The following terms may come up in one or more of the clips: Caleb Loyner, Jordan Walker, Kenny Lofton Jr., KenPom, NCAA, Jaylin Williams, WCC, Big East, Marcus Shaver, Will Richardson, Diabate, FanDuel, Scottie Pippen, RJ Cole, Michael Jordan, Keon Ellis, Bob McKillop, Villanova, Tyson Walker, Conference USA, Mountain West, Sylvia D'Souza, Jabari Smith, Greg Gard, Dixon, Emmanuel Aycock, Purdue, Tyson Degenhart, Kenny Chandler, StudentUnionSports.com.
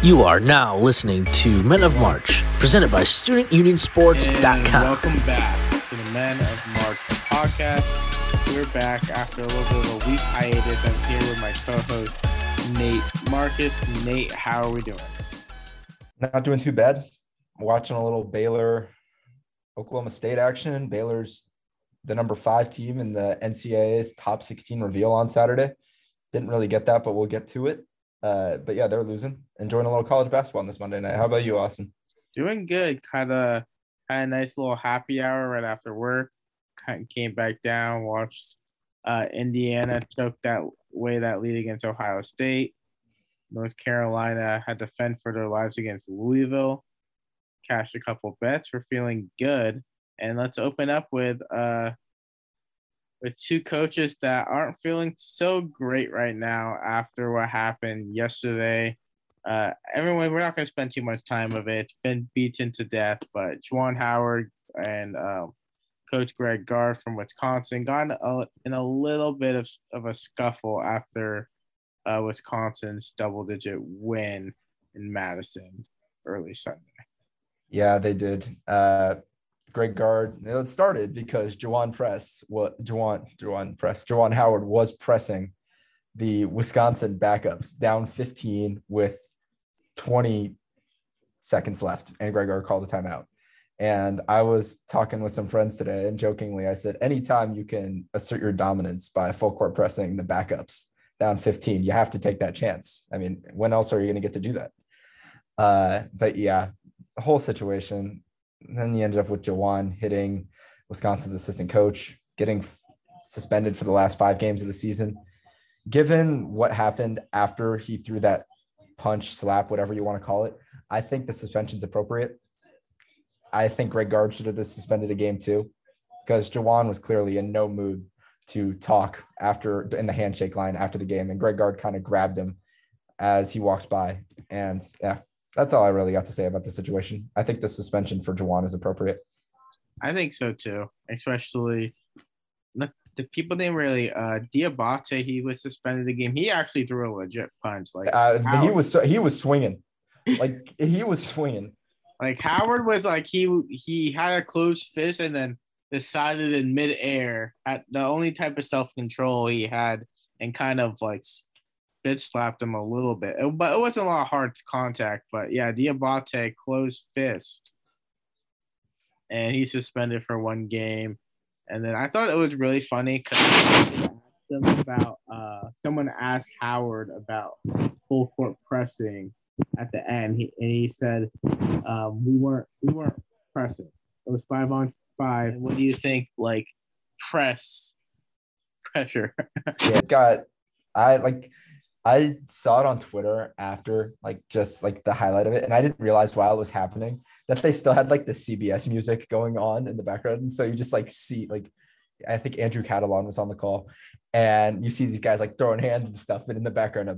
You are now listening to Men of March, presented by StudentUnionSports.com. Welcome back to the Men of March podcast. We're back after a little bit of a week hiatus. I'm here with my co-host, Nate Marcus. Nate, how are we doing? Not doing too bad. I'm watching a little Baylor, Oklahoma State action. Baylor's the number 5 team in the NCAA's top 16 reveal on Saturday. Didn't really get that, but we'll get to it. But yeah, they're losing. Enjoying a little college basketball on this Monday night. How about you, Austin? Doing good. Kind of nice little happy hour right after work. Kind of came back down, watched Indiana choke that lead against Ohio State. North Carolina had to fend for their lives against Louisville. Cashed a couple bets. We're feeling good. And let's open up with two coaches that aren't feeling so great right now after what happened yesterday. Everyone, we're not going to spend too much time of it. It's been beaten to death, but Juwan Howard and Coach Greg Gard from Wisconsin got in a little bit of a scuffle after Wisconsin's double-digit win in Madison early Sunday. Yeah, they did. Greg Gard, it started because Juwan Howard was pressing the Wisconsin backups down 15 with 20 seconds left, and Greg Gard called the timeout. And I was talking with some friends today, and jokingly I said, anytime you can assert your dominance by full court pressing the backups down 15, you have to take that chance. I mean, when else are you going to get to do that? But yeah, the whole situation. And then you ended up with Juwan hitting Wisconsin's assistant coach, getting suspended for the last 5 games of the season. Given what happened after he threw that punch, slap, whatever you want to call it, I think the suspension's appropriate. I think Greg Gard should have just suspended a game too, because Juwan was clearly in no mood to talk after in the handshake line after the game, and Greg Gard kind of grabbed him as he walked by. And yeah, that's all I really got to say about the situation. I think the suspension for Juwan is appropriate. I think so too, especially the people didn't really Diabate. He was suspended the game. He actually threw a legit punch. Like he was swinging, like he was swinging. Like Howard was like he had a closed fist and then decided in midair at the only type of self control he had and kind of like bitch slapped him a little bit, but it wasn't a lot of hard contact. But yeah, Diabate closed fist, and he's suspended for 1 game. And then I thought it was really funny because someone asked Howard about full court pressing at the end. He said, "We weren't pressing. It was 5-on-5. What do you think? Like pressure? Yeah, I saw it on Twitter after, like, just, like, the highlight of it, and I didn't realize while it was happening that they still had, like, the CBS music going on in the background, and so you just, like, see, like, I think Andrew Catalan was on the call, and you see these guys, like, throwing hands and stuff, and in the background,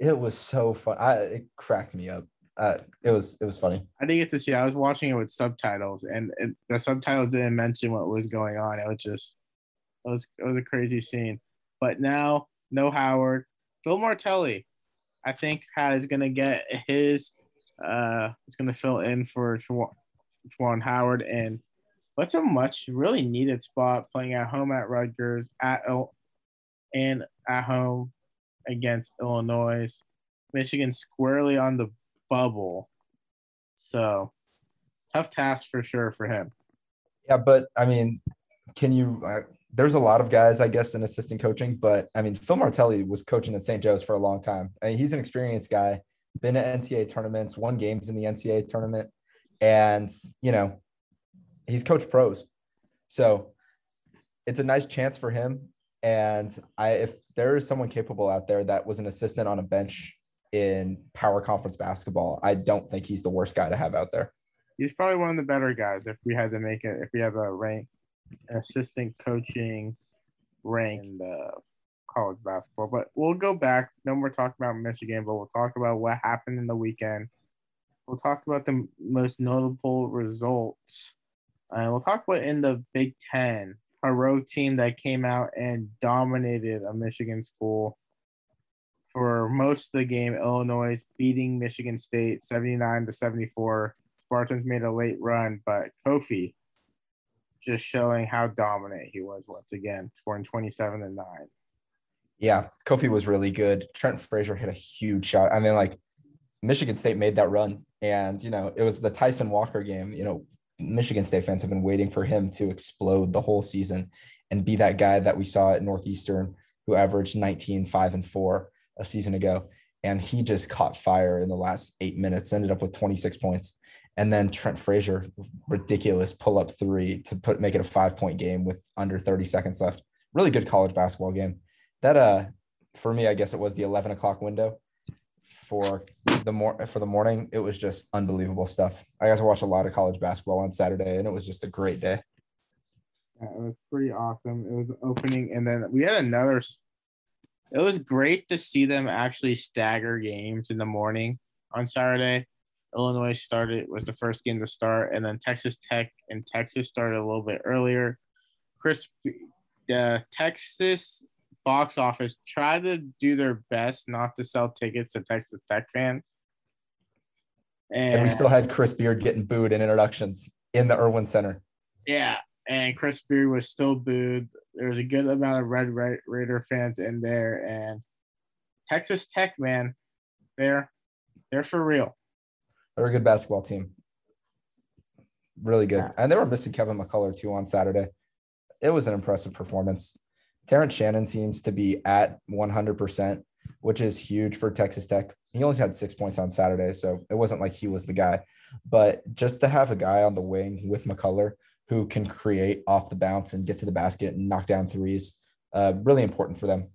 it was so fun. It cracked me up. It was funny. I didn't get to see it. I was watching it with subtitles, and the subtitles didn't mention what was going on. It was just... It was a crazy scene. But now, no Howard. Phil Martelli, I think, is going to get his – it's going to fill in for Juwan Howard. And what's a much really needed spot, playing at home at Rutgers, and at home against Illinois. Michigan squarely on the bubble. So, tough task for sure for him. Yeah, but, I mean, can you there's a lot of guys, I guess, in assistant coaching, but I mean, Phil Martelli was coaching at St. Joe's for a long time. I mean, he's an experienced guy, been at NCAA tournaments, won games in the NCAA tournament, and, you know, he's coached pros. So it's a nice chance for him. And if there is someone capable out there that was an assistant on a bench in power conference basketball, I don't think he's the worst guy to have out there. He's probably one of the better guys if we have a rank. Assistant coaching rank in college basketball. But we'll go back. No more talking about Michigan, but we'll talk about what happened in the weekend. We'll talk about the most notable results. And we'll talk about in the Big Ten, a road team that came out and dominated a Michigan school for most of the game. Illinois beating Michigan State 79-74. Spartans made a late run, but Kofi just showing how dominant he was once again, scoring 27-9. Yeah, Kofi was really good. Trent Frazier hit a huge shot. I mean, like, Michigan State made that run, and, you know, it was the Tyson Walker game. You know, Michigan State fans have been waiting for him to explode the whole season and be that guy that we saw at Northeastern who averaged 19-5-4 a season ago. And he just caught fire in the last 8 minutes, ended up with 26 points. And then Trent Frazier, ridiculous pull-up three to make it a 5-point game with under 30 seconds left. Really good college basketball game. That, for me, I guess it was the 11 o'clock window for the morning. It was just unbelievable stuff. I got to watch a lot of college basketball on Saturday, and it was just a great day. Yeah, it was pretty awesome. It was an opening, and then we had another. It was great to see them actually stagger games in the morning on Saturday. Illinois was the first game to start, and then Texas Tech and Texas started a little bit earlier. Texas box office tried to do their best not to sell tickets to Texas Tech fans. And we still had Chris Beard getting booed in introductions in the Irwin Center. Yeah, and Chris Beard was still booed. There was a good amount of Red Raider fans in there. And Texas Tech, man, they're for real. They're a good basketball team. Really good. Yeah. And they were missing Kevin McCullough, too, on Saturday. It was an impressive performance. Terrence Shannon seems to be at 100%, which is huge for Texas Tech. He only had 6 points on Saturday, so it wasn't like he was the guy. But just to have a guy on the wing with McCullough who can create off the bounce and get to the basket and knock down threes, really important for them.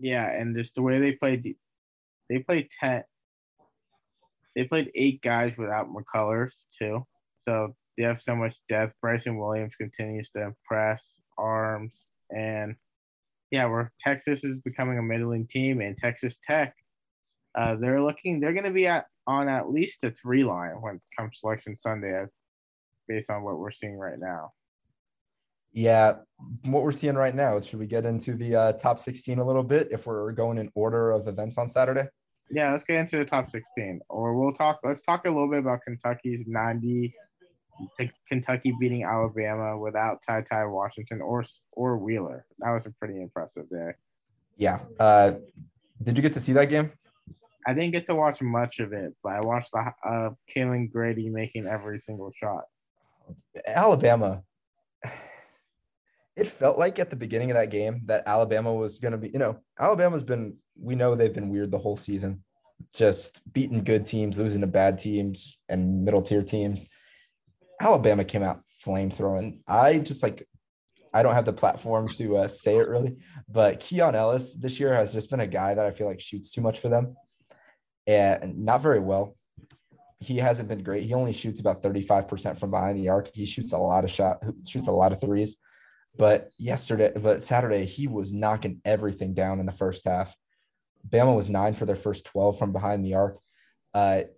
Yeah, and just the way they played eight guys without McCullough, too. So they have so much depth. Bryson Williams continues to impress. Arms, and yeah, where Texas is becoming a middling team, and Texas Tech, they're going to be at least the three line when it comes Selection Sunday, based on what we're seeing right now. Yeah, what we're seeing right now. Should we get into the top 16 a little bit if we're going in order of events on Saturday? Yeah, let's get into the top 16, or let's talk a little bit about Kentucky's 90. Kentucky beating Alabama without Ty Washington or Wheeler. That was a pretty impressive day. Yeah. Did you get to see that game? I didn't get to watch much of it, but I watched Kellan Grady making every single shot. Alabama. It felt like at the beginning of that game that Alabama was going to be, you know, we know they've been weird the whole season, just beating good teams, losing to bad teams and middle tier teams. Alabama came out flamethrowing. I don't have the platform to say it really, but Keon Ellis this year has just been a guy that I feel like shoots too much for them and not very well. He hasn't been great. He only shoots about 35% from behind the arc. He shoots a lot of threes, but Saturday he was knocking everything down in the first half. Bama was 9 for their first 12 from behind the arc. They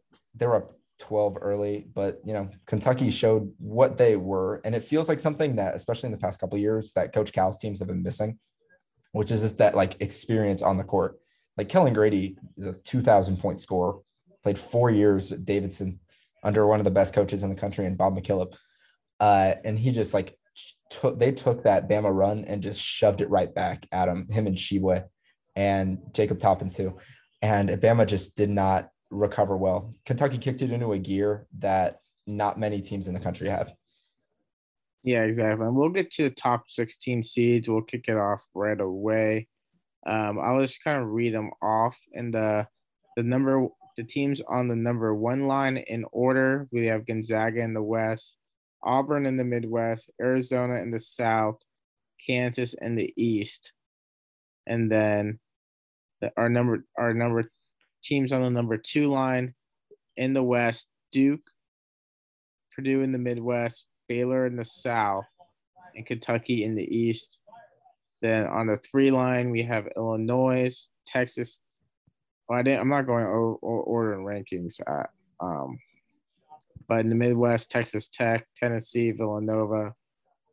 were up 12 early, but you know, Kentucky showed what they were, and it feels like something that, especially in the past couple of years, that Coach Cal's teams have been missing, which is just that like experience on the court. Like Kellan Grady is a 2,000-point scorer, played 4 years at Davidson under one of the best coaches in the country, and Bob McKillop, and he just like they took that Bama run and just shoved it right back at him and Sheway and Jacob Toppin too, and Bama just did not recover well. Kentucky kicked it into a gear that not many teams in the country have. Yeah, exactly. And we'll get to the top 16 seeds. We'll kick it off right away. I'll just kind of read them off. And the teams on the number one line in order, we have Gonzaga in the West, Auburn in the Midwest, Arizona in the South, Kansas in the East. And then our teams on the number two line in the West, Duke, Purdue in the Midwest, Baylor in the South, and Kentucky in the East. Then on the three line, we have Illinois, Texas. Well, I'm not going order in rankings. But in the Midwest, Texas Tech, Tennessee, Villanova,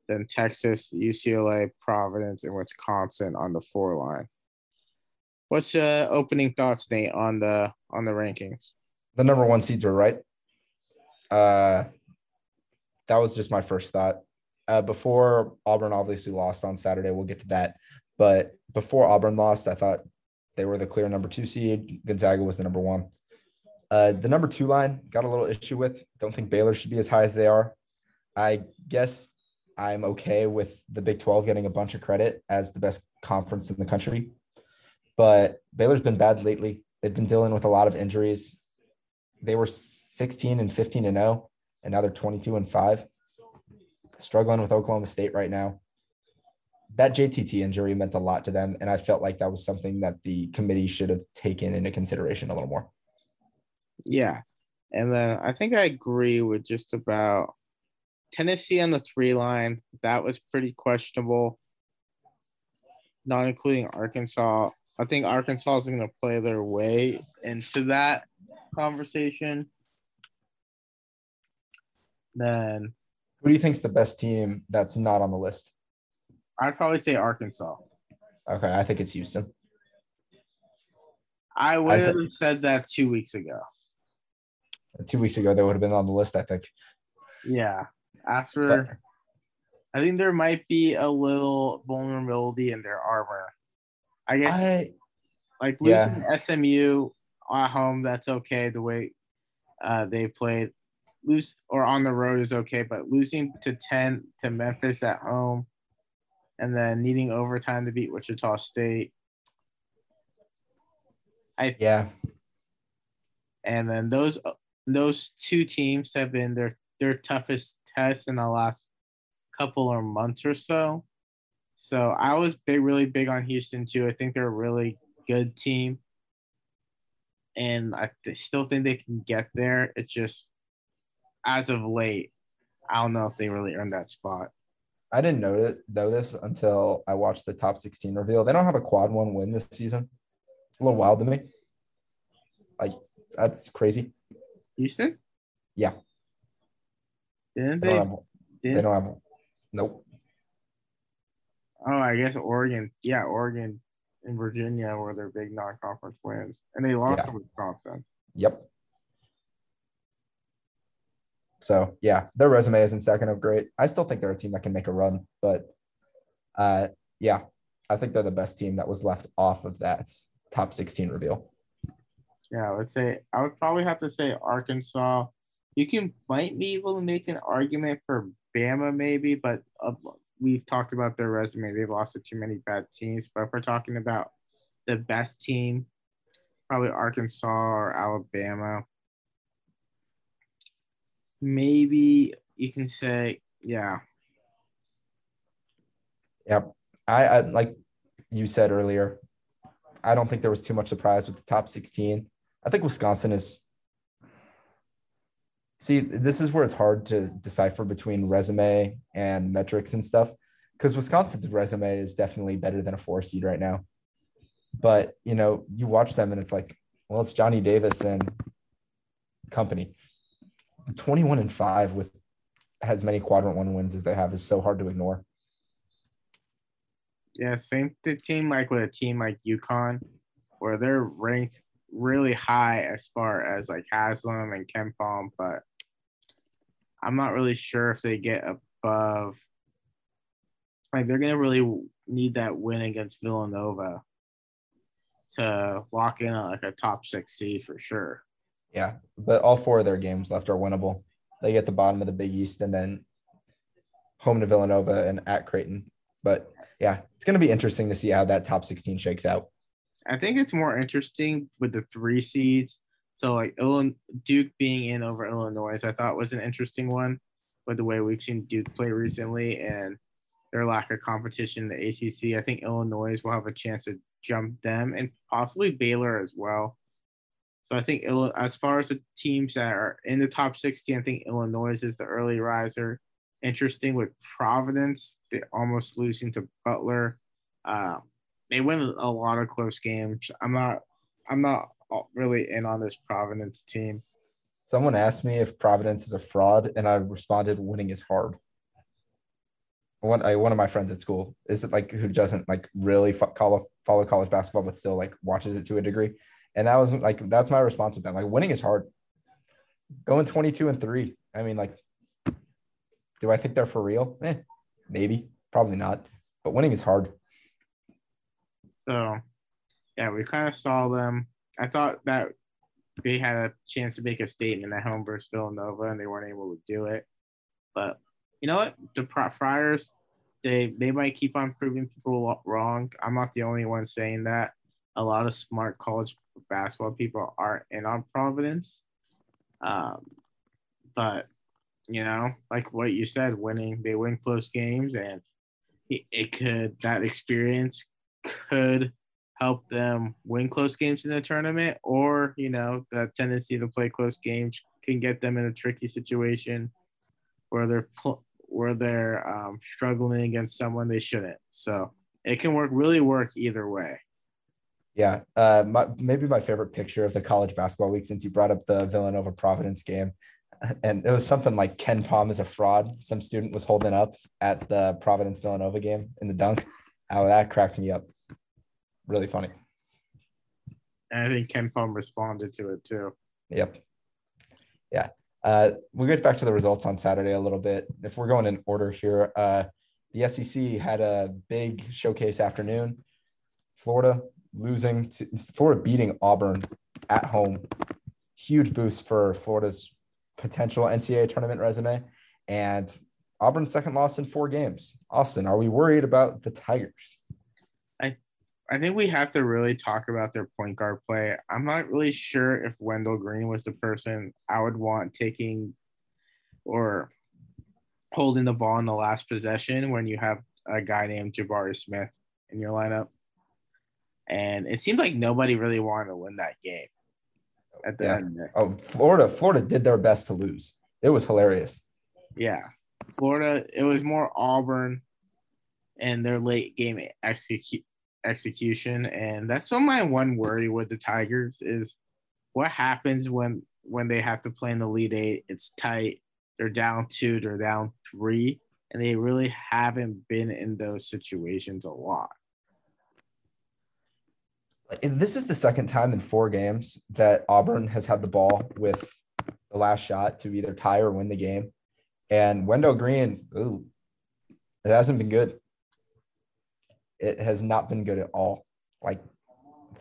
then Texas, UCLA, Providence, and Wisconsin on the four line. What's opening thoughts, Nate, on the rankings? The number one seeds were right. That was just my first thought. Before Auburn obviously lost on Saturday, we'll get to that. But before Auburn lost, I thought they were the clear number two seed. Gonzaga was the number one. The number two line got a little issue with. Don't think Baylor should be as high as they are. I guess I'm okay with the Big 12 getting a bunch of credit as the best conference in the country. But Baylor's been bad lately. They've been dealing with a lot of injuries. They were 16-15-0, and now they're 22-5. Struggling with Oklahoma State right now. That JTT injury meant a lot to them, and I felt like that was something that the committee should have taken into consideration a little more. Yeah, and then I think I agree with just about Tennessee on the three line. That was pretty questionable, not including Arkansas. I think Arkansas is going to play their way into that conversation. Then who do you think is the best team that's not on the list? I'd probably say Arkansas. Okay, I think it's Houston. I would have said that 2 weeks ago. 2 weeks ago, they would have been on the list, I think. Yeah. I think there might be a little vulnerability in their armor. I guess, losing SMU at home, that's okay. The way they played, lose or on the road is okay, but losing to 10 to Memphis at home, and then needing overtime to beat Wichita State. And then those two teams have been their toughest tests in the last couple of months or so. So I was really big on Houston too. I think they're a really good team, and I still think they can get there. It's just as of late, I don't know if they really earned that spot. I didn't know this until I watched the top 16 reveal. They don't have a quad one win this season. A little wild to me. Like, that's crazy. Houston? Yeah. They don't have nope. Oh, I guess Oregon. Yeah, Oregon and Virginia were their big non-conference wins. And they lost to Wisconsin. Yep. So, yeah, their resume isn't second of great. I still think they're a team that can make a run. But, I think they're the best team that was left off of that top 16 reveal. Yeah, I would probably have to say Arkansas. You might be able to make an argument for Bama maybe, but we've talked about their resume. They've lost to too many bad teams. But if we're talking about the best team, probably Arkansas or Alabama. Maybe you can say, yeah. Yep. I like you said earlier, I don't think there was too much surprise with the top 16. I think Wisconsin is – see, this is where it's hard to decipher between resume and metrics and stuff, because Wisconsin's resume is definitely better than a four seed right now. But, you know, you watch them and it's like, well, it's Johnny Davis and company. 21-5 with as many quadrant one wins as they have is so hard to ignore. Yeah, same team like with a team like UConn, where they're ranked really high as far as like Haslam and Kempom, but I'm not really sure if they get above. Like, they're going to really need that win against Villanova to lock in on like a top six seed for sure. Yeah, but all four of their games left are winnable. They get the bottom of the Big East and then home to Villanova and at Creighton. But yeah, it's going to be interesting to see how that top 16 shakes out. I think it's more interesting with the three seeds. So, like, Duke being in over Illinois, I thought was an interesting one with the way we've seen Duke play recently and their lack of competition in the ACC. I think Illinois will have a chance to jump them and possibly Baylor as well. So I think as far as the teams that are in the top 16, I think Illinois is the early riser. Interesting with Providence, they almost losing to Butler. They win a lot of close games. I'm not really in on this Providence team. Someone asked me if Providence is a fraud, and I responded, "Winning is hard." one of my friends at school is like who doesn't like really follow college basketball, but still like watches it to a degree. And that was like, that's my response with that. Like winning is hard. Going 22-3. I mean, like, do I think they're for real? Maybe, probably not. But winning is hard. So, yeah, we kind of saw them. I thought that they had a chance to make a statement at home versus Villanova, and they weren't able to do it. But you know what? The Friars, they might keep on proving people wrong. I'm not the only one saying that. A lot of smart college basketball people are in on Providence. But, you know, like what you said, winning, they win close games, and that experience could help them win close games in the tournament, or, you know, that tendency to play close games can get them in a tricky situation where they're struggling against someone they shouldn't. So it can work either way. Yeah, maybe my favorite picture of the college basketball week, since you brought up the Villanova Providence game, and it was something like Ken Pom is a fraud. Some student was holding up at the Providence Villanova game in the dunk. Oh, that cracked me up. Really funny. And I think Ken Pom responded to it too. Yep. Yeah. We'll get back to the results on Saturday a little bit. If we're going in order here, the SEC had a big showcase afternoon. Florida beating Auburn at home. Huge boost for Florida's potential NCAA tournament resume. And Auburn's second loss in 4 games. Austin, are we worried about the Tigers? I think we have to really talk about their point guard play. I'm not really sure if Wendell Green was the person I would want taking or holding the ball in the last possession when you have a guy named Jabari Smith in your lineup. And it seemed like nobody really wanted to win that game at the end. Oh, Florida did their best to lose. It was hilarious. Yeah. Florida, it was more Auburn and their late game execution, and that's my one worry with the Tigers is what happens when they have to play in the lead 8. It's tight, they're down 2, they're down 3, and they really haven't been in those situations a lot. This is the second time in 4 games that Auburn has had the ball with the last shot to either tie or win the game, and Wendell Green, it hasn't been good. It has not been good at all. Like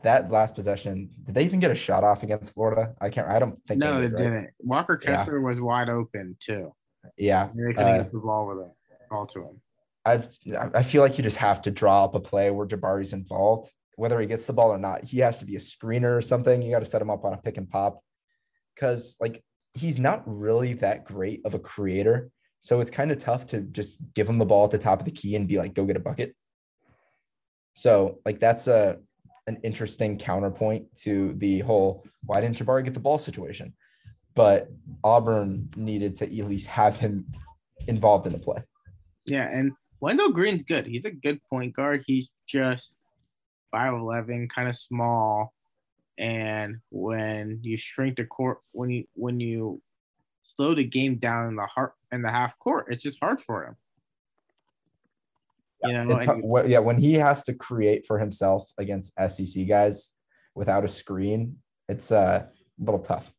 that last possession, did they even get a shot off against Florida? I don't think. No, they didn't. Right? Walker Kessler was wide open too. Yeah, they couldn't get the ball with it. Ball to him. I feel like you just have to draw up a play where Jabari's involved, whether he gets the ball or not. He has to be a screener or something. You got to set him up on a pick and pop, because like he's not really that great of a creator. So it's kind of tough to just give him the ball at the top of the key and be like, go get a bucket. So, like, that's an interesting counterpoint to the whole, why didn't Jabari get the ball situation? But Auburn needed to at least have him involved in the play. Yeah, and Wendell Green's good. He's a good point guard. He's just 5'11", kind of small. And when you shrink the court, when you slow the game down in the half court, it's just hard for him. You know, when he has to create for himself against SEC guys without a screen, it's a little tough.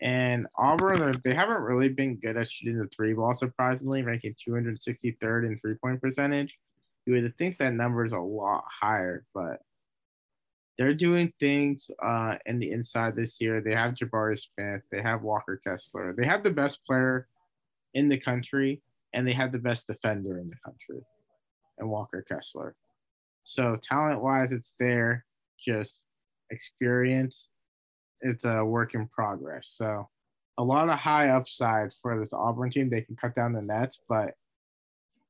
And Auburn, they haven't really been good at shooting the 3-ball, surprisingly, ranking 263rd in three-point percentage. You would think that number is a lot higher, but they're doing things in the inside this year. They have Jabari Smith. They have Walker Kessler. They have the best player in the country, and they have the best defender in the country. And Walker Kessler. So talent-wise, it's there. Just experience, it's a work in progress. So a lot of high upside for this Auburn team. They can cut down the nets, but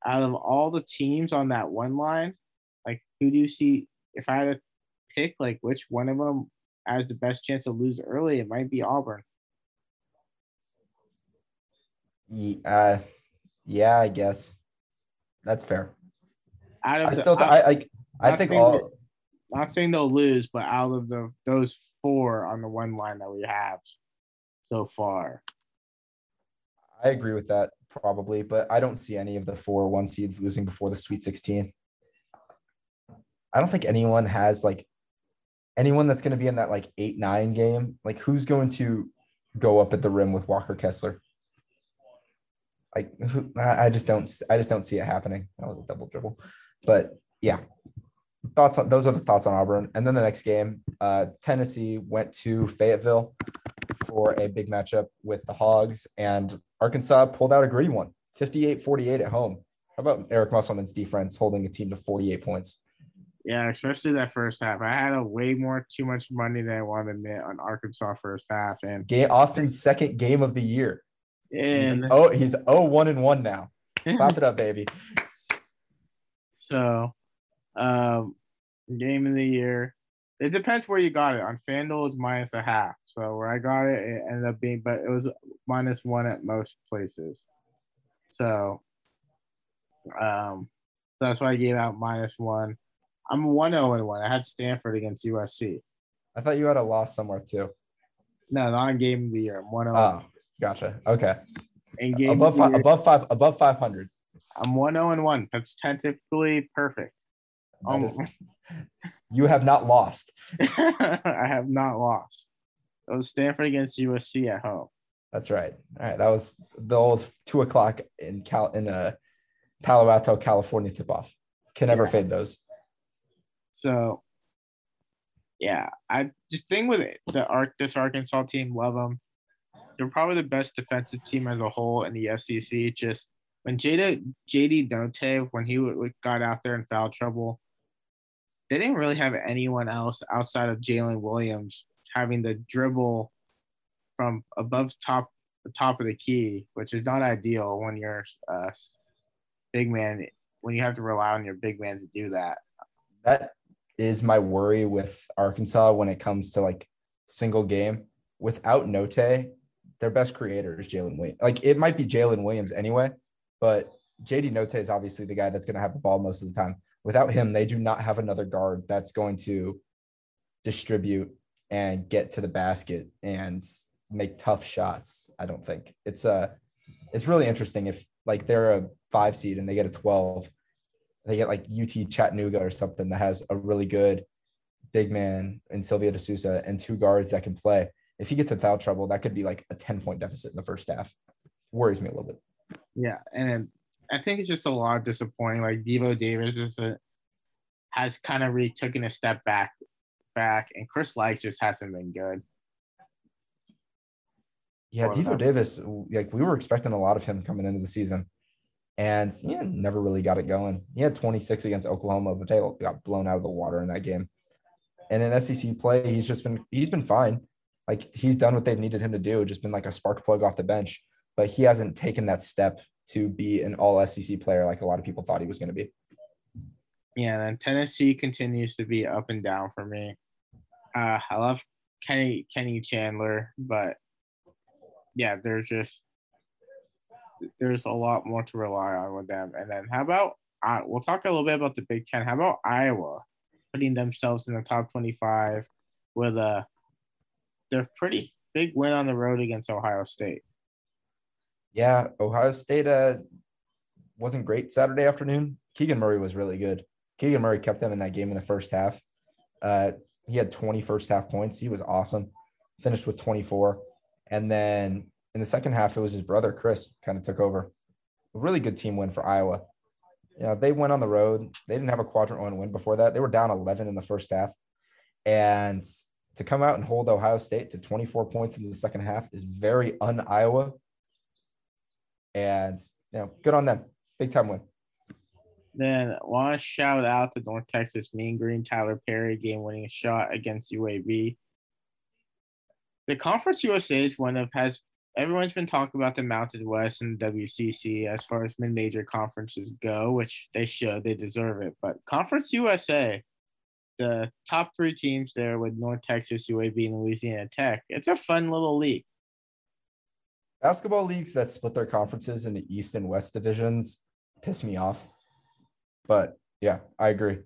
out of all the teams on that one line, like who do you see? If I had to pick, like which one of them has the best chance to lose early, it might be Auburn. Yeah, I guess that's fair. Not saying they'll lose, but out of those 4 on the one line that we have so far, I agree with that. probably, but I don't see any of the 4 1 seeds losing before the Sweet 16. I don't think anyone has anyone that's going to be in that 8-9 game. Who's going to go up at the rim with Walker Kessler? I just don't see it happening. That was a double dribble, but yeah. Those are the thoughts on Auburn. And then the next game, Tennessee went to Fayetteville for a big matchup with the Hogs, and Arkansas pulled out a gritty one, 58-48 at home. How about Eric Musselman's defense holding a team to 48 points? Yeah, especially that first half. I had too much money than I wanted to admit on Arkansas first half. And Austin's second game of the year. And he's 0-1-1 now. Pop it up, baby. So game of the year. It depends where you got it. On FanDuel, it's -1.5. So where I got it, it ended up being, but it was -1 at most places. So that's why I gave out -1. I'm 1-0-1. I had Stanford against USC. I thought you had a loss somewhere too. No, not in game of the year. I'm 1-0. Oh, gotcha. Okay. And game above 500. I'm 1-0-1. That's technically perfect. You have not lost. I have not lost. It was Stanford against USC at home. That's right. All right, that was the old 2:00 in Palo Alto, California tip-off. Can never fade those. So, yeah, I just think with it, this Arkansas team, love them. They're probably the best defensive team as a whole in the SEC. Just when JD Notae, when he got out there in foul trouble, they didn't really have anyone else outside of Jaylin Williams having the dribble from above the top of the key, which is not ideal when you're a big man, when you have to rely on your big man to do that. That is my worry with Arkansas when it comes to single game. Without Notae, their best creator is Jaylin Williams. It might be Jaylin Williams anyway, but JD Notae is obviously the guy that's going to have the ball most of the time. Without him, they do not have another guard that's going to distribute and get to the basket and make tough shots. I don't think it's really interesting if they're a 5 seed and they get a 12. They get UT Chattanooga or something that has a really good big man in Sylvia D'Souza and 2 guards that can play. If he gets in foul trouble, that could be a 10-point deficit in the first half. Worries me a little bit. Yeah, and I think it's just a lot disappointing. Devo Davis has kind of really taken a step back, and Chris Likes just hasn't been good. Yeah, Devo Davis, we were expecting a lot of him coming into the season. And never really got it going. He had 26 against Oklahoma, but they got blown out of the water in that game. And in SEC play, he's been fine. He's done what they've needed him to do, just been a spark plug off the bench. But he hasn't taken that step to be an all SEC player like a lot of people thought he was going to be. Yeah, and Tennessee continues to be up and down for me. I love Kenny Chandler, but yeah, there's a lot more to rely on with them. And then how about we'll talk a little bit about the Big Ten. How about Iowa putting themselves in the top 25 with their pretty big win on the road against Ohio State? Yeah, Ohio State wasn't great Saturday afternoon. Keegan Murray was really good. Keegan Murray kept them in that game in the first half. He had 20 first half points. He was awesome. Finished with 24. And then in the second half, it was his brother, Chris, kind of took over. A really good team win for Iowa. They went on the road. They didn't have a quadrant one win before that. They were down 11 in the first half. And to come out and hold Ohio State to 24 points in the second half is very un-Iowa. And, good on them. Big-time win. Then I want to shout out to North Texas Mean Green, Tyler Perry, game-winning shot against UAB. The Conference USA is everyone's been talking about the Mountain West and the WCC as far as mid-major conferences go, which they should. They deserve it. But Conference USA, the top 3 teams there with North Texas, UAB, and Louisiana Tech, it's a fun little league. Basketball leagues that split their conferences into East and West divisions piss me off. But, yeah, I agree.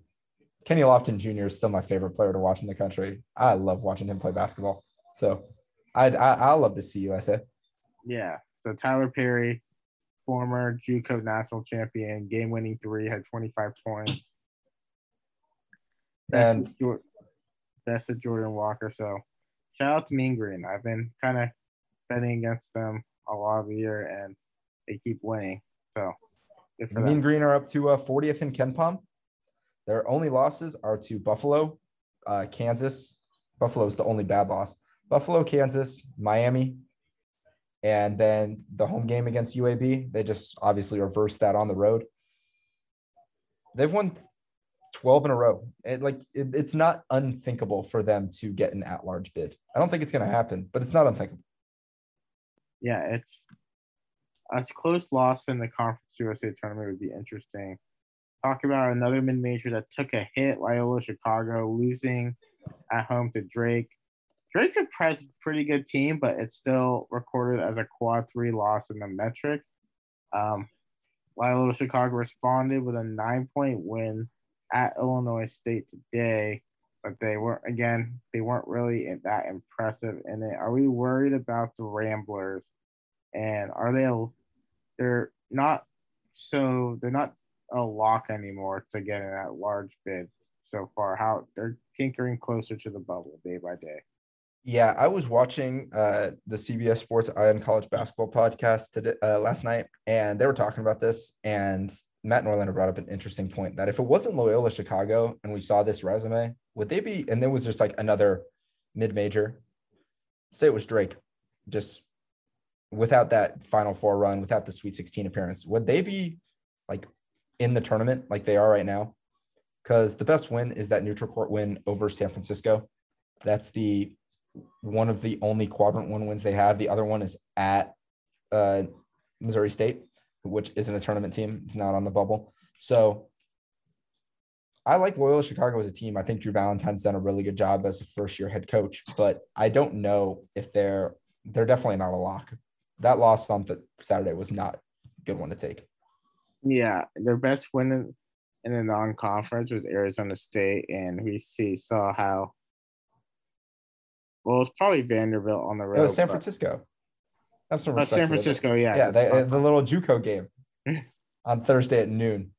Kenny Lofton Jr. is still my favorite player to watch in the country. I love watching him play basketball. So I love to see USA. Yeah, so Tyler Perry, former JUCO national champion, game-winning three, had 25 points. And that's a Jordan Walker. So shout out to Mean Green. I've been kind of betting against them a lot of the year, and they keep winning. So good for them. Mean Green are up to 40th in KenPom. Their only losses are to Buffalo, Kansas. Buffalo is the only bad loss. Buffalo, Kansas, Miami, and then the home game against UAB. They just obviously reversed that on the road. They've won 12 in a row. It's not unthinkable for them to get an at-large bid. I don't think it's going to happen, but it's not unthinkable. Yeah, it's a close loss in the Conference USA tournament would be interesting. Talk about another mid-major that took a hit, Loyola Chicago, losing at home to Drake. Drake's a pretty good team, but it's still recorded as a quad three loss in the metrics. Loyola Chicago responded with a 9-point win at Illinois State today, but they weren't really that impressive in it. Are we worried about the Ramblers? And they're not a lock anymore to get an at-large bid so far? How they're tinkering closer to the bubble day by day. Yeah, I was watching the CBS Sports Ion College Basketball podcast today, last night, and they were talking about this, and Matt Norlander brought up an interesting point that if it wasn't Loyola Chicago and we saw this resume, would they be – and there was just like another mid-major, say it was Drake, just without that Final Four run, without the Sweet 16 appearance, would they be like in the tournament like they are right now? Because the best win is that neutral court win over San Francisco. That's the – one of the only quadrant one wins they have. The other one is at Missouri State, which isn't a tournament team. It's not on the bubble. So I like Loyola Chicago as a team. I think Drew Valentine's done a really good job as a first-year head coach, but I don't know if they're definitely not a lock. That loss on Saturday was not a good one to take. Yeah, their best win in the non-conference was Arizona State, and we saw how well, it's probably Vanderbilt on the road. It was San Francisco. That's some respect. San Francisco, yeah. Yeah, the little JUCO game on Thursday at noon.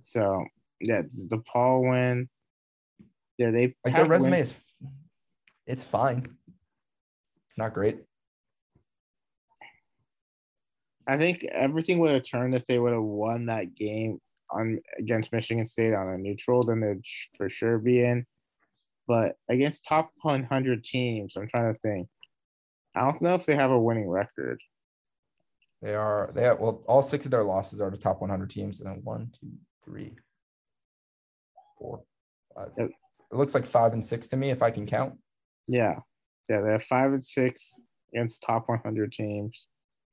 So, yeah, the DePaul win. Yeah, they like their resume wins. It's fine. It's not great. I think everything would have turned if they would have won that game against Michigan State on a neutral, then they'd for sure be in. But against top 100 teams, I'm trying to think. I don't know if they have a winning record. All six of their losses are to top 100 teams, and then 1, 2, 3, 4, 5. It looks like 5 and 6 to me, if I can count. Yeah, they have 5 and 6 against top 100 teams,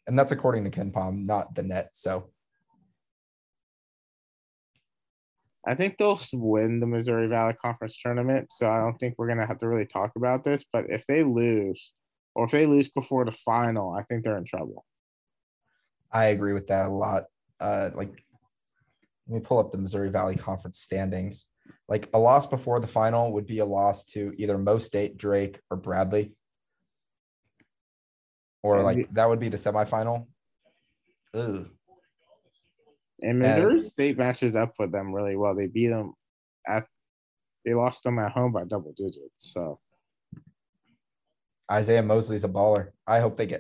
and that's according to KenPom, not the net. So I think they'll win the Missouri Valley Conference tournament, so I don't think we're going to have to really talk about this. But if they lose, or if they lose before the final, I think they're in trouble. I agree with that a lot. Let me pull up the Missouri Valley Conference standings. Like, a loss before the final would be a loss to either Mo State, Drake, or Bradley. Or, like, that would be the semifinal. Ugh. And Missouri State matches up with them really well. They beat them they lost them at home by double digits. So Isaiah Mosley's a baller. I hope they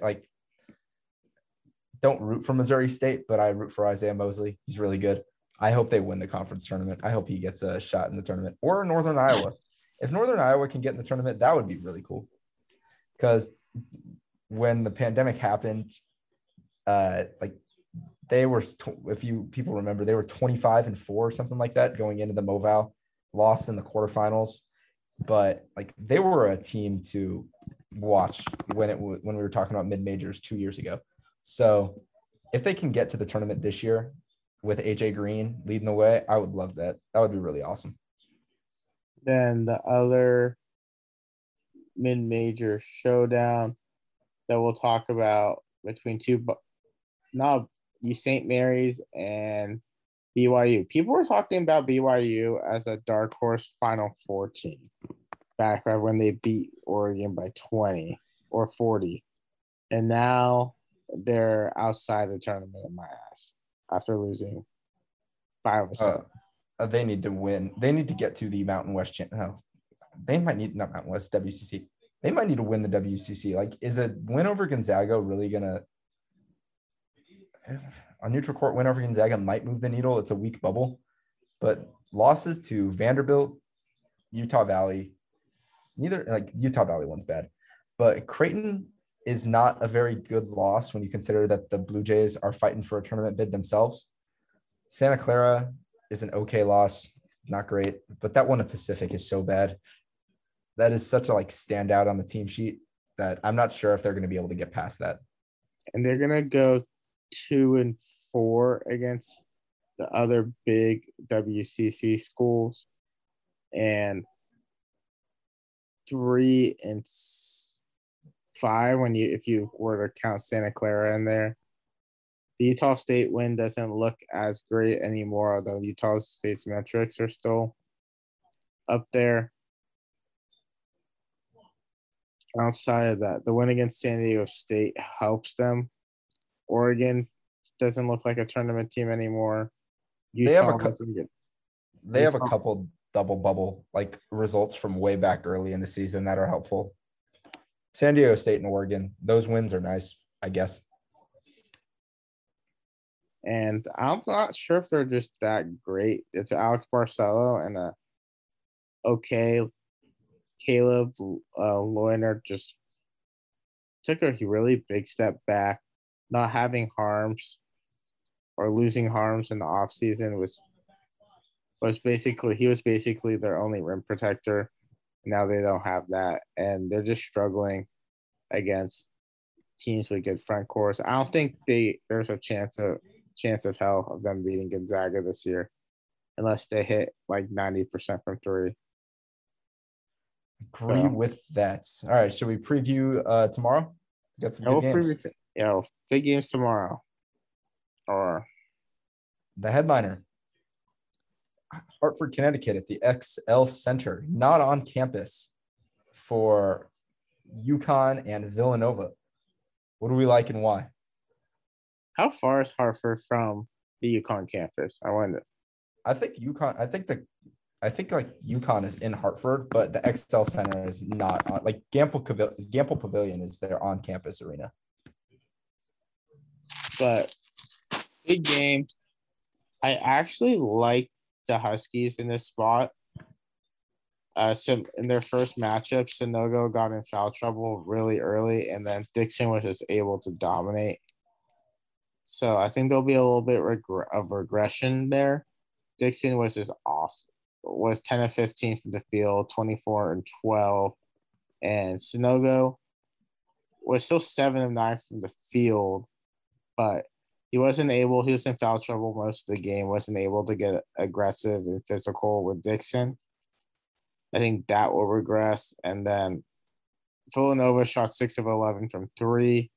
don't root for Missouri State, but I root for Isaiah Mosley. He's really good. I hope they win the conference tournament. I hope he gets a shot in the tournament, or Northern Iowa. If Northern Iowa can get in the tournament, that would be really cool. Because when the pandemic happened, they were, if you people remember, they were 25-4 or something like that going into the MoVal, lost in the quarterfinals. But they were a team to watch when we were talking about mid-majors 2 years ago. So if they can get to the tournament this year with A.J. Green leading the way, I would love that. That would be really awesome. Then the other mid-major showdown that we'll talk about between St. Mary's and BYU. People were talking about BYU as a dark horse Final Four team back when they beat Oregon by 20 or 40. And now they're outside the tournament in my eyes after losing 5 or 7. They need to win. They need to get to the Mountain West They might need not Mountain West WCC. They might need to win the WCC. Like, is a win over Gonzaga really gonna? A neutral court win over Gonzaga might move the needle. It's a weak bubble, but losses to Vanderbilt, Utah Valley, neither like Utah Valley one's bad, but Creighton is not a very good loss when you consider that the Blue Jays are fighting for a tournament bid themselves. Santa Clara is an okay loss, not great, but that one at Pacific is so bad. That is such a like standout on the team sheet that I'm not sure if they're going to be able to get past that. And they're going to go 2-4 against the other big WCC schools and 3-5 when you if you were to count Santa Clara in there. The Utah State win doesn't look as great anymore, although Utah State's metrics are still up there. Outside of that, the win against San Diego State helps them. Oregon doesn't look like a tournament team anymore. Utah they have a couple double bubble like results from way back early in the season that are helpful. San Diego State and Oregon, those wins are nice, I guess. And I'm not sure if they're just that great. It's Alex Barcelo and a okay Caleb Loyner just took a really big step back. Not having harms or losing harms in the offseason was basically their only rim protector. Now they don't have that, and they're just struggling against teams with good front courts. I don't think there's a chance of hell of them beating Gonzaga this year unless they hit like 90% from three. Agree with that. All right, should we preview tomorrow? Got some good games. Big games tomorrow. Or the headliner, Hartford, Connecticut at the XL Center, not on campus for UConn and Villanova. What do we like and why? How far is Hartford from the UConn campus? I wonder. I think UConn is in Hartford, but the XL Center is not on, like Gamble Pavilion is their on-campus arena. But big game. I actually like the Huskies in this spot. So in their first matchup, Sanogo got in foul trouble really early, and then Dixon was just able to dominate. So I think there'll be a little bit of regression there. Dixon was just awesome. Was 10 of 15 from the field, 24 and 12. And Sanogo was still 7 of 9 from the field, but he was in foul trouble most of the game, wasn't able to get aggressive and physical with Dixon. I think that will regress. And then Villanova shot 6 of 11 from 3.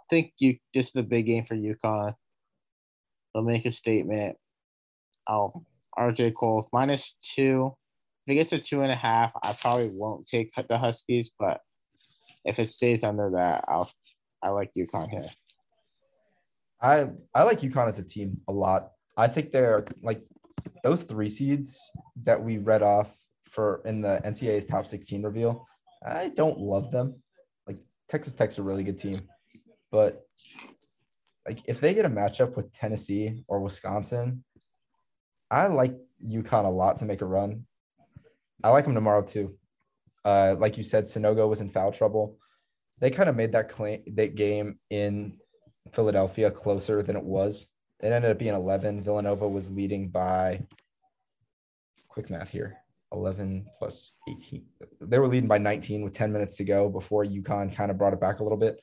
I think this is a big game for UConn. They'll make a statement. RJ Cole -2. If it gets to 2.5, I probably won't take the Huskies, but if it stays under that, I like UConn here. I like UConn as a team a lot. I think they're like those 3 seeds that we read off for in the NCAA's top 16 reveal. I don't love them. Like Texas Tech's a really good team, but like if they get a matchup with Tennessee or Wisconsin, I like UConn a lot to make a run. I like them tomorrow too. Like you said, Sanogo was in foul trouble. They kind of made that game in Philadelphia closer than it was. It ended up being 11. Villanova was leading by, quick math here, 11 plus 18. They were leading by 19 with 10 minutes to go before UConn kind of brought it back a little bit.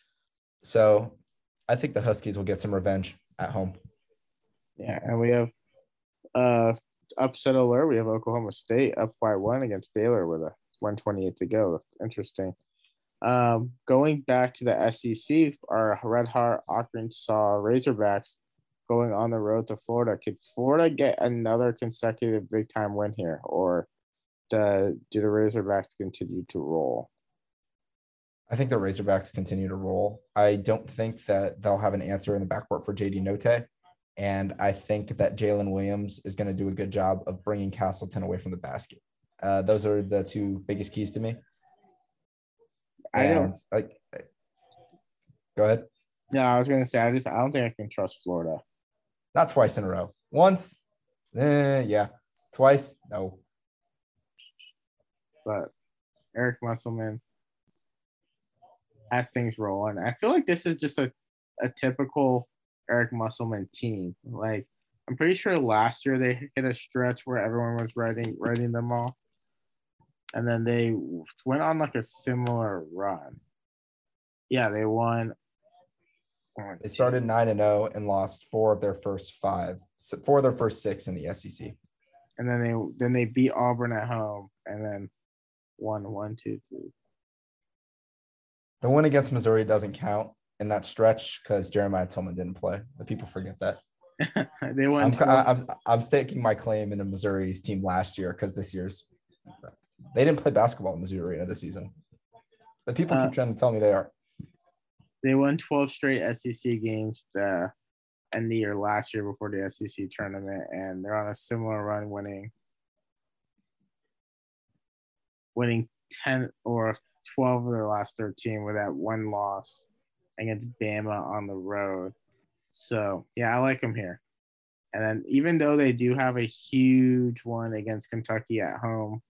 So I think the Huskies will get some revenge at home. Yeah, and we have upset alert. We have Oklahoma State up by 1 against Baylor with a 1:28 to go. Interesting. Going back to the SEC, our Red Heart Arkansas Razorbacks going on the road to Florida. Could Florida get another consecutive big time win here, or do the Razorbacks continue to roll? I think the Razorbacks continue to roll. I don't think that they'll have an answer in the backcourt for JD Notae. And I think that Jaylin Williams is going to do a good job of bringing Castleton away from the basket. Those are the two biggest keys to me. Go ahead. No, I was going to say, I don't think I can trust Florida. Not twice in a row. Once, yeah. Twice, no. But Eric Musselman has things rolling. I feel like this is just a typical Eric Musselman team. Like, I'm pretty sure last year they hit a stretch where everyone was writing them all. And then they went on like a similar run. Yeah, they won. They started 9-0 and lost four of their first six in the SEC. And then they beat Auburn at home and then won 1, 2, 3. The win against Missouri doesn't count in that stretch because Jeremiah Tillman didn't play. The people forget that. They won. I'm staking my claim into Missouri's team last year because this year's they didn't play basketball in Missouri Arena this season. The people keep trying to tell me they are. They won 12 straight SEC games to end the year last year before the SEC tournament, and they're on a similar run, winning 10 or 12 of their last 13 with that one loss against Bama on the road. So, yeah, I like them here. And then even though they do have a huge one against Kentucky at home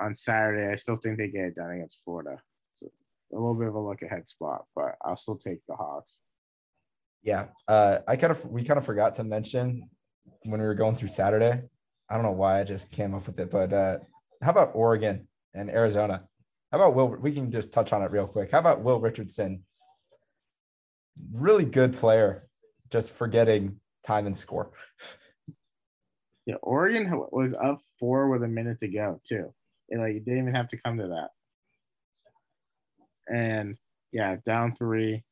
on Saturday, I still think they get it done against Florida. A little bit of a look ahead spot, but I'll still take the Hawks. Yeah. We kind of forgot to mention when we were going through Saturday. I don't know why I just came up with it, but how about Oregon and Arizona? How about we can just touch on it real quick. How about Will Richardson? Really good player, just forgetting time and score. Yeah. Oregon was up 4 with a minute to go too. You didn't even have to come to that. And yeah, down 3,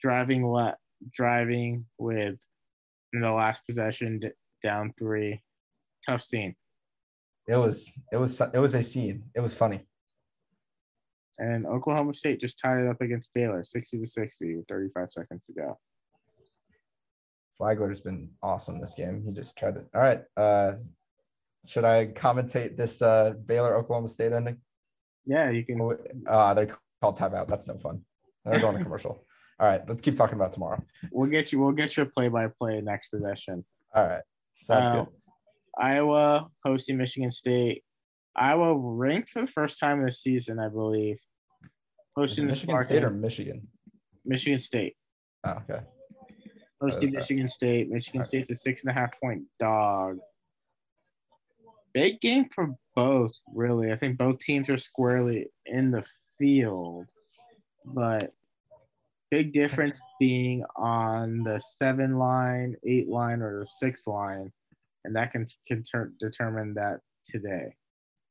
driving with in the last possession, down 3, tough scene. It was a scene. It was funny. And Oklahoma State just tied it up against Baylor, 60-60, with 35 seconds to go. Flagler's been awesome this game. He just tried it. All right, should I commentate this Baylor Oklahoma State ending? Yeah, you can. They're called timeout. That's no fun. That was on a commercial. All right, let's keep talking about tomorrow. We'll get you a play-by-play next possession. All right, sounds good. Iowa hosting Michigan State. Iowa ranked for the first time this season, I believe. Hosting Michigan State or Michigan? Michigan State. Oh, okay. Hosting Michigan State. Michigan State's a 6.5-point dog. Big game for both, really. I think both teams are squarely in the field, but big difference being on the 7 line, 8 line, or the 6 line, and that can determine that today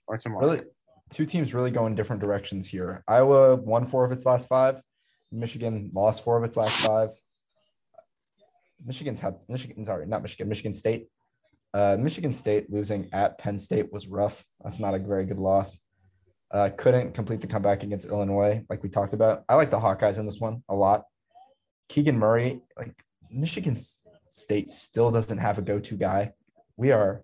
or tomorrow. Really, two teams really go in different directions here. Iowa won 4 of its last 5. Michigan lost 4 of its last 5. Michigan State. Michigan State losing at Penn State was rough. That's not a very good loss. Couldn't complete the comeback against Illinois, like we talked about. I like the Hawkeyes in this one a lot. Keegan Murray, Michigan State still doesn't have a go-to guy. We are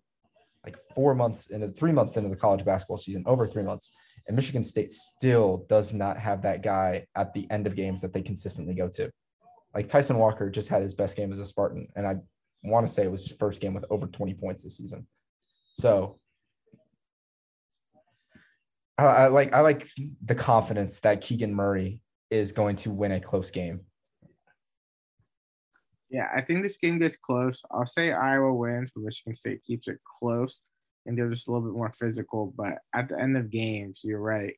3 months into the college basketball season, over 3 months, and Michigan State still does not have that guy at the end of games that they consistently go to. Tyson Walker just had his best game as a Spartan, and I want to say it was his first game with over 20 points this season. So I like the confidence that Keegan Murray is going to win a close game. Yeah, I think this game gets close. I'll say Iowa wins, but Michigan State keeps it close, and they're just a little bit more physical. But at the end of games, you're right.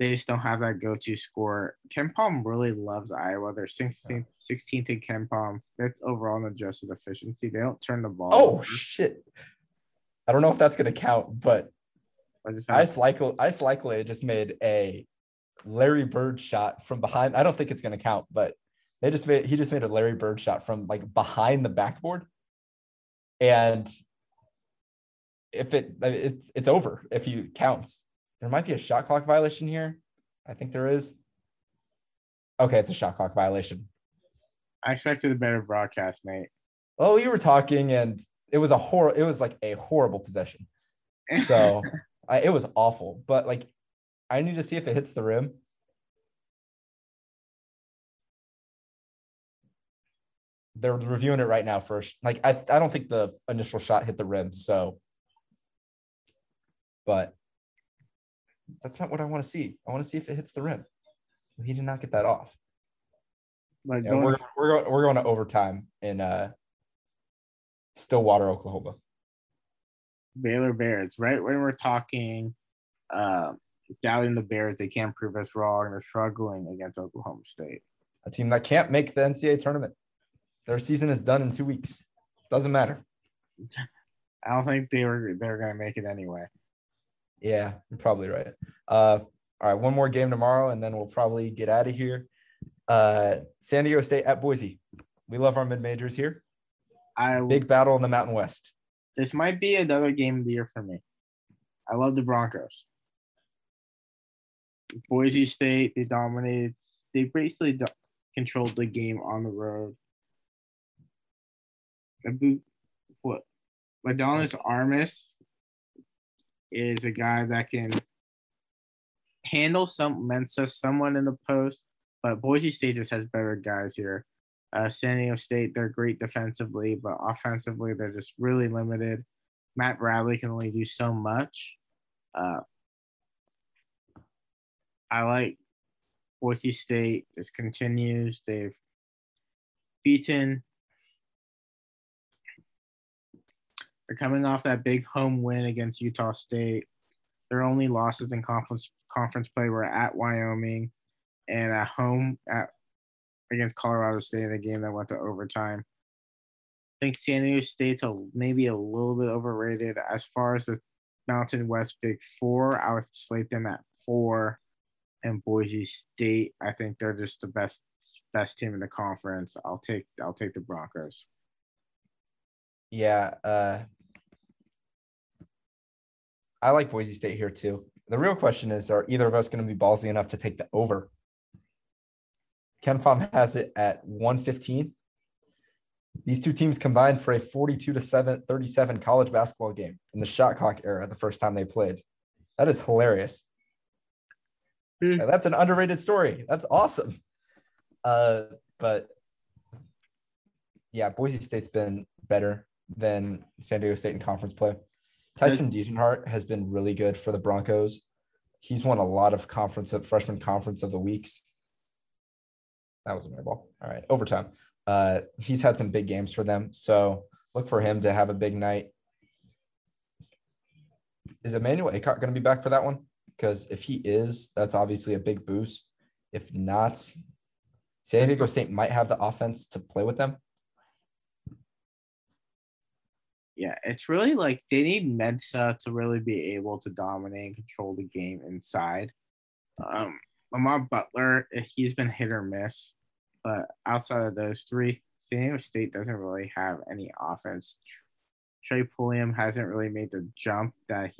They just don't have that go-to score. KenPom really loves Iowa. They're 16th in KenPom. That's overall in adjusted efficiency. They don't turn the ball. Oh, shit. I don't know if that's going to count, but Ice Likely just made a Larry Bird shot from behind. I don't think it's going to count, but he just made a Larry Bird shot from behind the backboard. And it's over if you counts. There might be a shot clock violation here. I think there is. Okay, it's a shot clock violation. I expected a better broadcast, Nate. Oh, you were talking, and it was a horrible possession. So it was awful. But like, I need to see if it hits the rim. They're reviewing it right now. First, like I don't think the initial shot hit the rim. So, but that's not what I want to see. I want to see if it hits the rim. He did not get that off. Like we're going to overtime in Stillwater, Oklahoma. Baylor Bears. Right when we're talking, doubting the Bears, they can't prove us wrong. They're struggling against Oklahoma State, a team that can't make the NCAA tournament. Their season is done in 2 weeks. Doesn't matter. I don't think they're going to make it anyway. Yeah, you're probably right. All right, one more game tomorrow, and then we'll probably get out of here. San Diego State at Boise. We love our mid-majors here. Big battle in the Mountain West. This might be another game of the year for me. I love the Broncos. Boise State, they dominated. They basically controlled the game on the road. Adonis Armis is a guy that can handle some Mensa, someone in the post, but Boise State just has better guys here. San Diego State, they're great defensively, but offensively, they're just really limited. Matt Bradley can only do so much. I like Boise State. Just continues. They've beaten. They're coming off that big home win against Utah State. Their only losses in conference play were at Wyoming and at home against Colorado State in a game that went to overtime. I think San Diego State's maybe a little bit overrated. As far as the Mountain West Big Four, I would slate them at 4. And Boise State, I think they're just the best team in the conference. I'll take the Broncos. Yeah, I like Boise State here too. The real question is, are either of us going to be ballsy enough to take the over? Ken Palm has it at 115. These two teams combined for a 42-37 college basketball game in the shot clock era the first time they played. That is hilarious. Yeah, that's an underrated story. That's awesome. But yeah, Boise State's been better than San Diego State in conference play. Tyson Degenhart has been really good for the Broncos. He's won a lot of freshman conference of the weeks. That was an air ball. All right, overtime. He's had some big games for them, so look for him to have a big night. Is Emmanuel Aycock going to be back for that one? Because if he is, that's obviously a big boost. If not, San Diego State might have the offense to play with them. Yeah, it's really like they need Mensa to really be able to dominate and control the game inside. Lamar Butler, he's been hit or miss. But outside of those three, San Diego State doesn't really have any offense. Trey Pulliam hasn't really made the jump that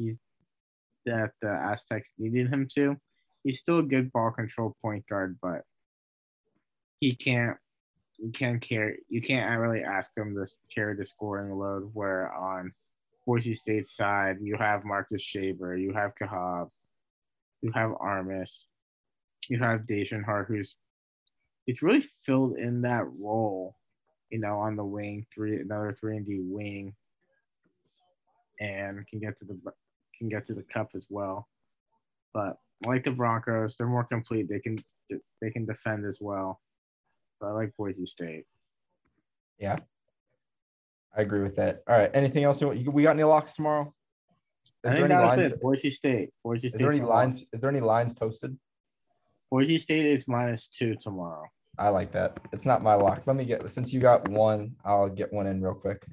the Aztecs needed him to. He's still a good ball control point guard, but he can't. You can't really ask them to carry the scoring load, where on Boise State's side, you have Marcus Shaver, you have Kahab, you have Armis, you have Degenhart, it's really filled in that role, on the wing, another 3-and-D wing, and can get to the cup as well. But like the Broncos, they're more complete. They can defend as well. But I like Boise State. Yeah, I agree with that. All right, anything else? We got any locks tomorrow? I think that's it. Boise State. Is there any lines posted? Boise State is -2 tomorrow. I like that. It's not my lock. Since you got one, I'll get one in real quick.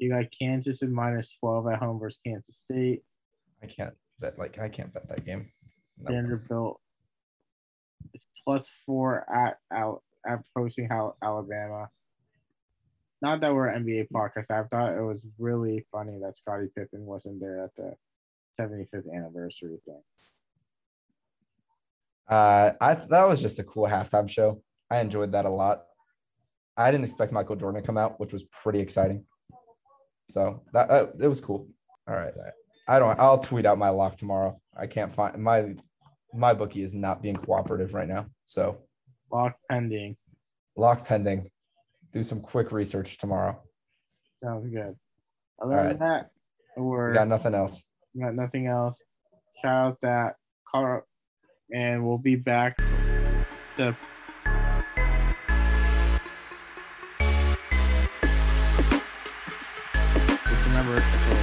You got Kansas at -12 at home versus Kansas State. I can't bet that game. No. Vanderbilt. It's +4 at hosting Alabama. Not that we're an NBA podcast. I thought it was really funny that Scottie Pippen wasn't there at the 75th anniversary thing. That was just a cool halftime show. I enjoyed that a lot. I didn't expect Michael Jordan to come out, which was pretty exciting. So that it was cool. All right. I'll tweet out my lock tomorrow. I can't find my bookie is not being cooperative right now. So lock pending. Do some quick research tomorrow. Sounds good. Other than that, we got nothing else. Got nothing else. Shout out that Colorado, and we'll be back. Remember.